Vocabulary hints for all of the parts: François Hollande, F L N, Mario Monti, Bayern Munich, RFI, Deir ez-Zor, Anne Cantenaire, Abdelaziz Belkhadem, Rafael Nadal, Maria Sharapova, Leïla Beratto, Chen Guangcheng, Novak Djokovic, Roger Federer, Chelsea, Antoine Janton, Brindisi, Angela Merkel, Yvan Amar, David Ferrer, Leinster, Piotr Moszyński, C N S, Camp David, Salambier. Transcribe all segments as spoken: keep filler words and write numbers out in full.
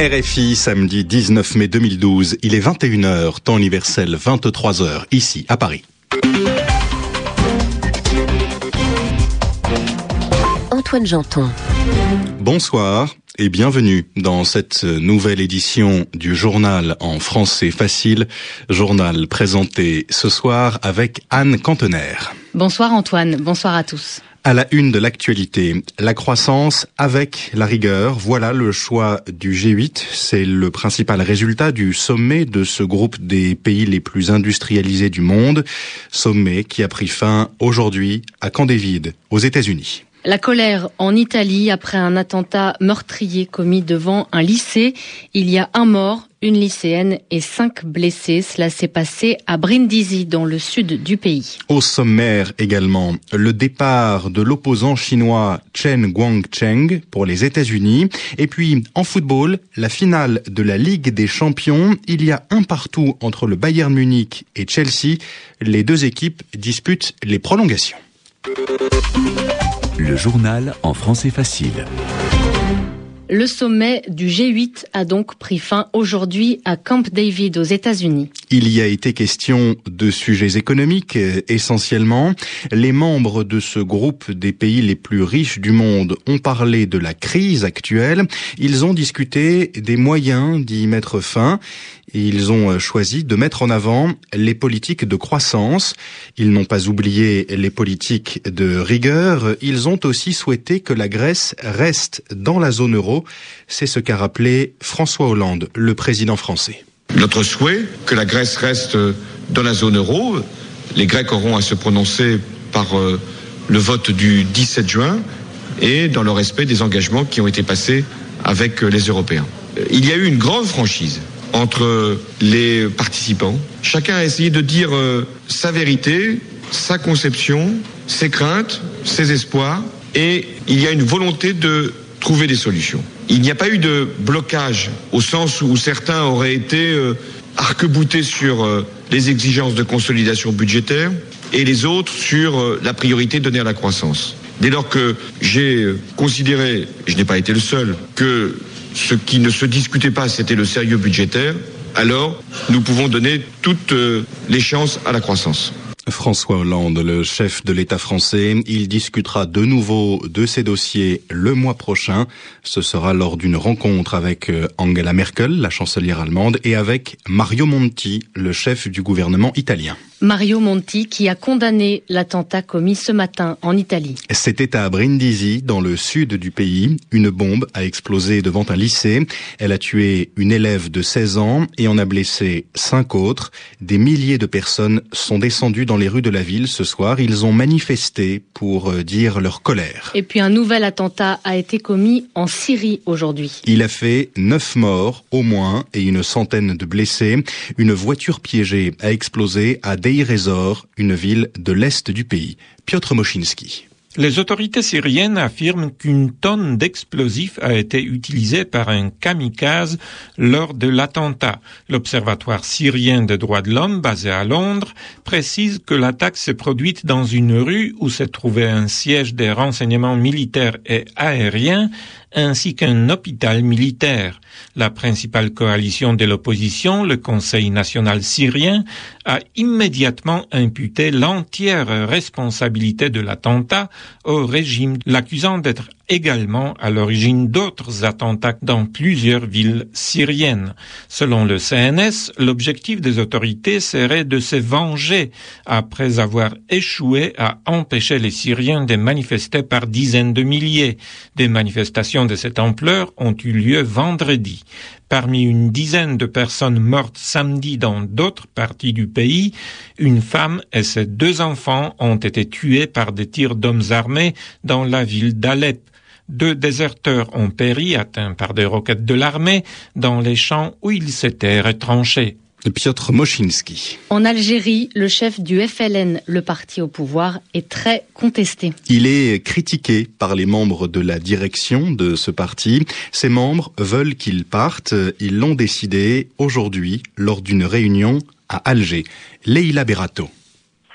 R F I, samedi dix-neuf mai deux mille douze, il est vingt et une heures, temps universel vingt-trois heures, ici à Paris. Antoine Janton. Bonsoir et bienvenue dans cette nouvelle édition du journal en français facile, journal présenté ce soir avec Anne Cantenaire. Bonsoir Antoine, bonsoir à tous. À la une de l'actualité, la croissance avec la rigueur, voilà le choix du G huit. C'est le principal résultat du sommet de ce groupe des pays les plus industrialisés du monde. Sommet qui a pris fin aujourd'hui à Camp David, aux États-Unis. La colère en Italie après un attentat meurtrier commis devant un lycée. Il y a un mort, une lycéenne et cinq blessés. Cela s'est passé à Brindisi, dans le sud du pays. Au sommaire également, le départ de l'opposant chinois Chen Guangcheng pour les États-Unis. Et puis, en football, la finale de la Ligue des Champions. Il y a un partout entre le Bayern Munich et Chelsea. Les deux équipes disputent les prolongations. Le journal en français facile. Le sommet du G huit a donc pris fin aujourd'hui à Camp David aux États-Unis. Il y a été question de sujets économiques essentiellement. Les membres de ce groupe des pays les plus riches du monde ont parlé de la crise actuelle. Ils ont discuté des moyens d'y mettre fin. Ils ont choisi de mettre en avant les politiques de croissance. Ils n'ont pas oublié les politiques de rigueur. Ils ont aussi souhaité que la Grèce reste dans la zone euro. C'est ce qu'a rappelé François Hollande, le président français. Notre souhait, que la Grèce reste dans la zone euro. Les Grecs auront à se prononcer par le vote du dix-sept juin et dans le respect des engagements qui ont été passés avec les Européens. Il y a eu une grande franchise entre les participants. Chacun a essayé de dire euh, sa vérité, sa conception, ses craintes, ses espoirs, et il y a une volonté de trouver des solutions. Il n'y a pas eu de blocage, au sens où certains auraient été euh, arc-boutés sur euh, les exigences de consolidation budgétaire, et les autres sur euh, la priorité donnée à la croissance. Dès lors que j'ai considéré, je n'ai pas été le seul, que ce qui ne se discutait pas, c'était le sérieux budgétaire, alors nous pouvons donner toutes les chances à la croissance. François Hollande, le chef de l'État français, il discutera de nouveau de ces dossiers le mois prochain. Ce sera lors d'une rencontre avec Angela Merkel, la chancelière allemande, et avec Mario Monti, le chef du gouvernement italien. Mario Monti qui a condamné l'attentat commis ce matin en Italie. C'était à Brindisi, dans le sud du pays. Une bombe a explosé devant un lycée. Elle a tué une élève de seize ans et en a blessé cinq autres. Des milliers de personnes sont descendues dans les rues de la ville ce soir. Ils ont manifesté pour dire leur colère. Et puis un nouvel attentat a été commis en Syrie aujourd'hui. Il a fait neuf morts au moins et une centaine de blessés. Une voiture piégée a explosé à Deir ez-Zor, une ville de l'est du pays. Piotr Moszyński. Les autorités syriennes affirment qu'une tonne d'explosifs a été utilisée par un kamikaze lors de l'attentat. L'Observatoire syrien des droits de l'homme, basé à Londres, précise que l'attaque s'est produite dans une rue où se trouvait un siège des renseignements militaires et aériens, ainsi qu'un hôpital militaire. La principale coalition de l'opposition, le Conseil national syrien, a immédiatement imputé l'entière responsabilité de l'attentat au régime, l'accusant d'être également à l'origine d'autres attentats dans plusieurs villes syriennes. Selon le C N S, l'objectif des autorités serait de se venger après avoir échoué à empêcher les Syriens de manifester par dizaines de milliers. Des manifestations de cette ampleur ont eu lieu vendredi. Parmi une dizaine de personnes mortes samedi dans d'autres parties du pays, une femme et ses deux enfants ont été tués par des tirs d'hommes armés dans la ville d'Alep. Deux déserteurs ont péri, atteints par des roquettes de l'armée, dans les champs où ils s'étaient retranchés. Piotr Moszyński. En Algérie, le chef du F L N, le parti au pouvoir, est très contesté. Il est critiqué par les membres de la direction de ce parti. Ses membres veulent qu'il parte. Ils l'ont décidé aujourd'hui lors d'une réunion à Alger. Leïla Beratto.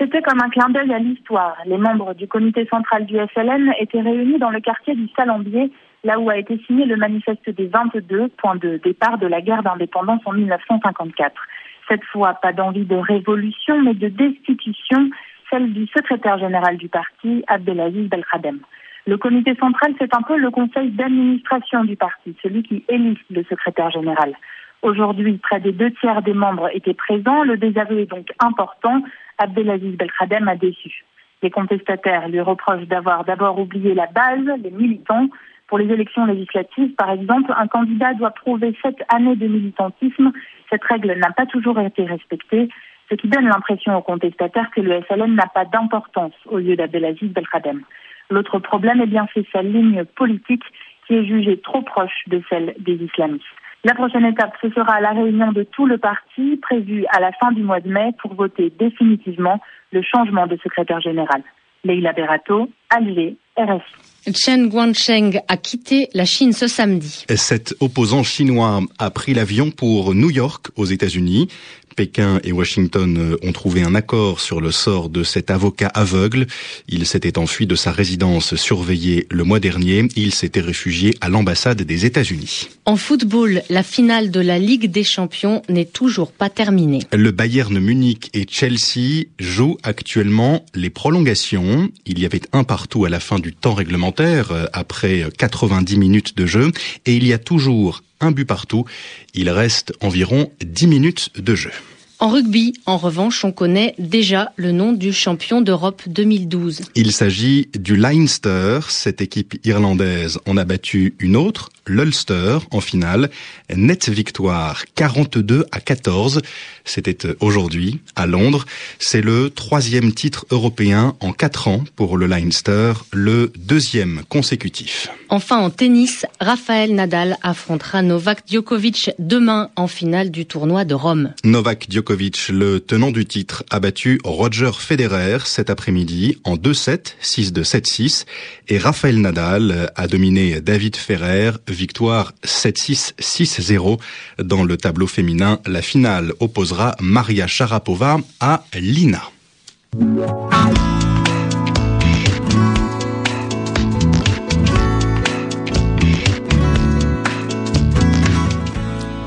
C'était comme un clin d'œil à l'histoire. Les membres du comité central du F L N étaient réunis dans le quartier du Salambier, là où a été signé le manifeste des vingt-deux, point de départ de la guerre d'indépendance en mille neuf cent cinquante-quatre. Cette fois, pas d'envie de révolution, mais de destitution, celle du secrétaire général du parti, Abdelaziz Belkhadem. Le comité central, c'est un peu le conseil d'administration du parti, celui qui élit le secrétaire général. Aujourd'hui, près des deux tiers des membres étaient présents, le désaveu est donc important, Abdelaziz Belkhadem a déçu. Les contestataires lui reprochent d'avoir d'abord oublié la base, les militants. Pour les élections législatives, par exemple, un candidat doit prouver sept années de militantisme. Cette règle n'a pas toujours été respectée, ce qui donne l'impression aux contestataires que le S L N n'a pas d'importance au lieu d'Abdelaziz Belkhadem. L'autre problème, eh bien, c'est sa ligne politique qui est jugée trop proche de celle des islamistes. La prochaine étape, ce sera la réunion de tout le parti, prévue à la fin du mois de mai, pour voter définitivement le changement de secrétaire général. Leïla Beratto, Alger, R F I. Chen Guangcheng a quitté la Chine ce samedi. Cet opposant chinois a pris l'avion pour New York, aux États-Unis. Pékin et Washington ont trouvé un accord sur le sort de cet avocat aveugle. Il s'était enfui de sa résidence surveillée le mois dernier. Il s'était réfugié à l'ambassade des États-Unis. En football, la finale de la Ligue des Champions n'est toujours pas terminée. Le Bayern Munich et Chelsea jouent actuellement les prolongations. Il y avait un partout à la fin du temps réglementaire, après quatre-vingt-dix minutes de jeu. Et il y a toujours un but partout. Il reste environ dix minutes de jeu. En rugby, en revanche, on connaît déjà le nom du champion d'Europe deux mille douze. Il s'agit du Leinster. Cette équipe irlandaise en a battu une autre, l'Ulster, en finale. Nette victoire, quarante-deux à quatorze. C'était aujourd'hui, à Londres. C'est le troisième titre européen en quatre ans pour le Leinster, le deuxième consécutif. Enfin, en tennis, Rafael Nadal affrontera Novak Djokovic demain en finale du tournoi de Rome. Novak Djokovic le tenant du titre, a battu Roger Federer cet après-midi en deux sept, six deux, sept six. Et Rafael Nadal a dominé David Ferrer, victoire sept six, six zéro. Dans le tableau féminin, la finale opposera Maria Sharapova à Lina.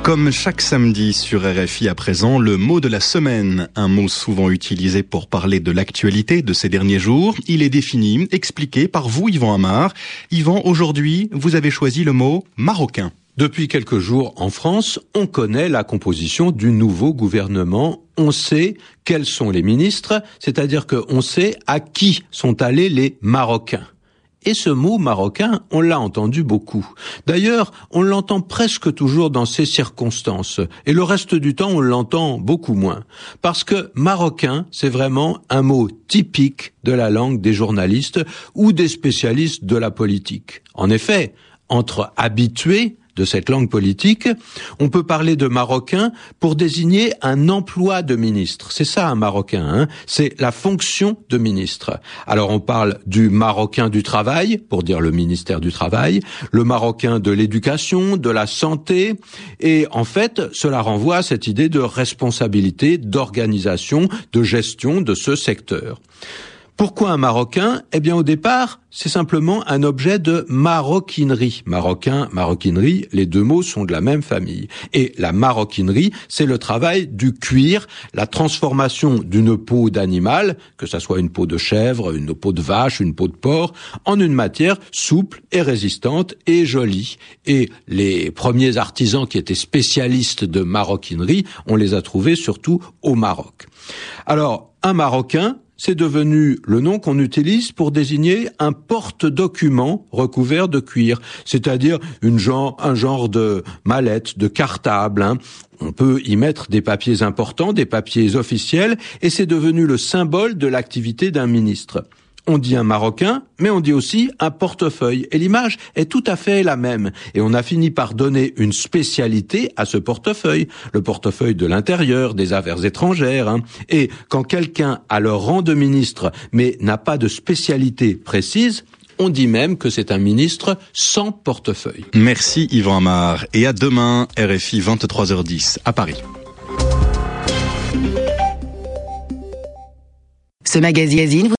Comme chaque samedi sur R F I à présent, le mot de la semaine, un mot souvent utilisé pour parler de l'actualité de ces derniers jours. Il est défini, expliqué par vous, Yvan Amar. Yvan, aujourd'hui, vous avez choisi le mot « marocain ». Depuis quelques jours, en France, on connaît la composition du nouveau gouvernement. On sait quels sont les ministres, c'est-à-dire qu'on sait à qui sont allés les Marocains. Et ce mot marocain, on l'a entendu beaucoup. D'ailleurs, on l'entend presque toujours dans ces circonstances. Et le reste du temps, on l'entend beaucoup moins. Parce que marocain, c'est vraiment un mot typique de la langue des journalistes ou des spécialistes de la politique. En effet, entre habitués de cette langue politique, on peut parler de marocain pour désigner un emploi de ministre. C'est ça un marocain, hein, c'est la fonction de ministre. Alors on parle du marocain du travail, pour dire le ministère du travail, le marocain de l'éducation, de la santé, et en fait, cela renvoie à cette idée de responsabilité, d'organisation, de gestion de ce secteur. Pourquoi un marocain? Eh bien, au départ, c'est simplement un objet de maroquinerie. Marocain, maroquinerie, les deux mots sont de la même famille. Et la maroquinerie, c'est le travail du cuir, la transformation d'une peau d'animal, que ça soit une peau de chèvre, une peau de vache, une peau de porc, en une matière souple et résistante et jolie. Et les premiers artisans qui étaient spécialistes de maroquinerie, on les a trouvés surtout au Maroc. Alors, un marocain, c'est devenu le nom qu'on utilise pour désigner un porte-document recouvert de cuir, c'est-à-dire une genre, un genre de mallette, de cartable, hein. On peut y mettre des papiers importants, des papiers officiels, et c'est devenu le symbole de l'activité d'un ministre. On dit un marocain, mais on dit aussi un portefeuille. Et l'image est tout à fait la même. Et on a fini par donner une spécialité à ce portefeuille. Le portefeuille de l'intérieur, des affaires étrangères, hein. Et quand quelqu'un a le rang de ministre, mais n'a pas de spécialité précise, on dit même que c'est un ministre sans portefeuille. Merci Yvan Amar. Et à demain, R F I vingt-trois heures dix à Paris. Ce magazine vous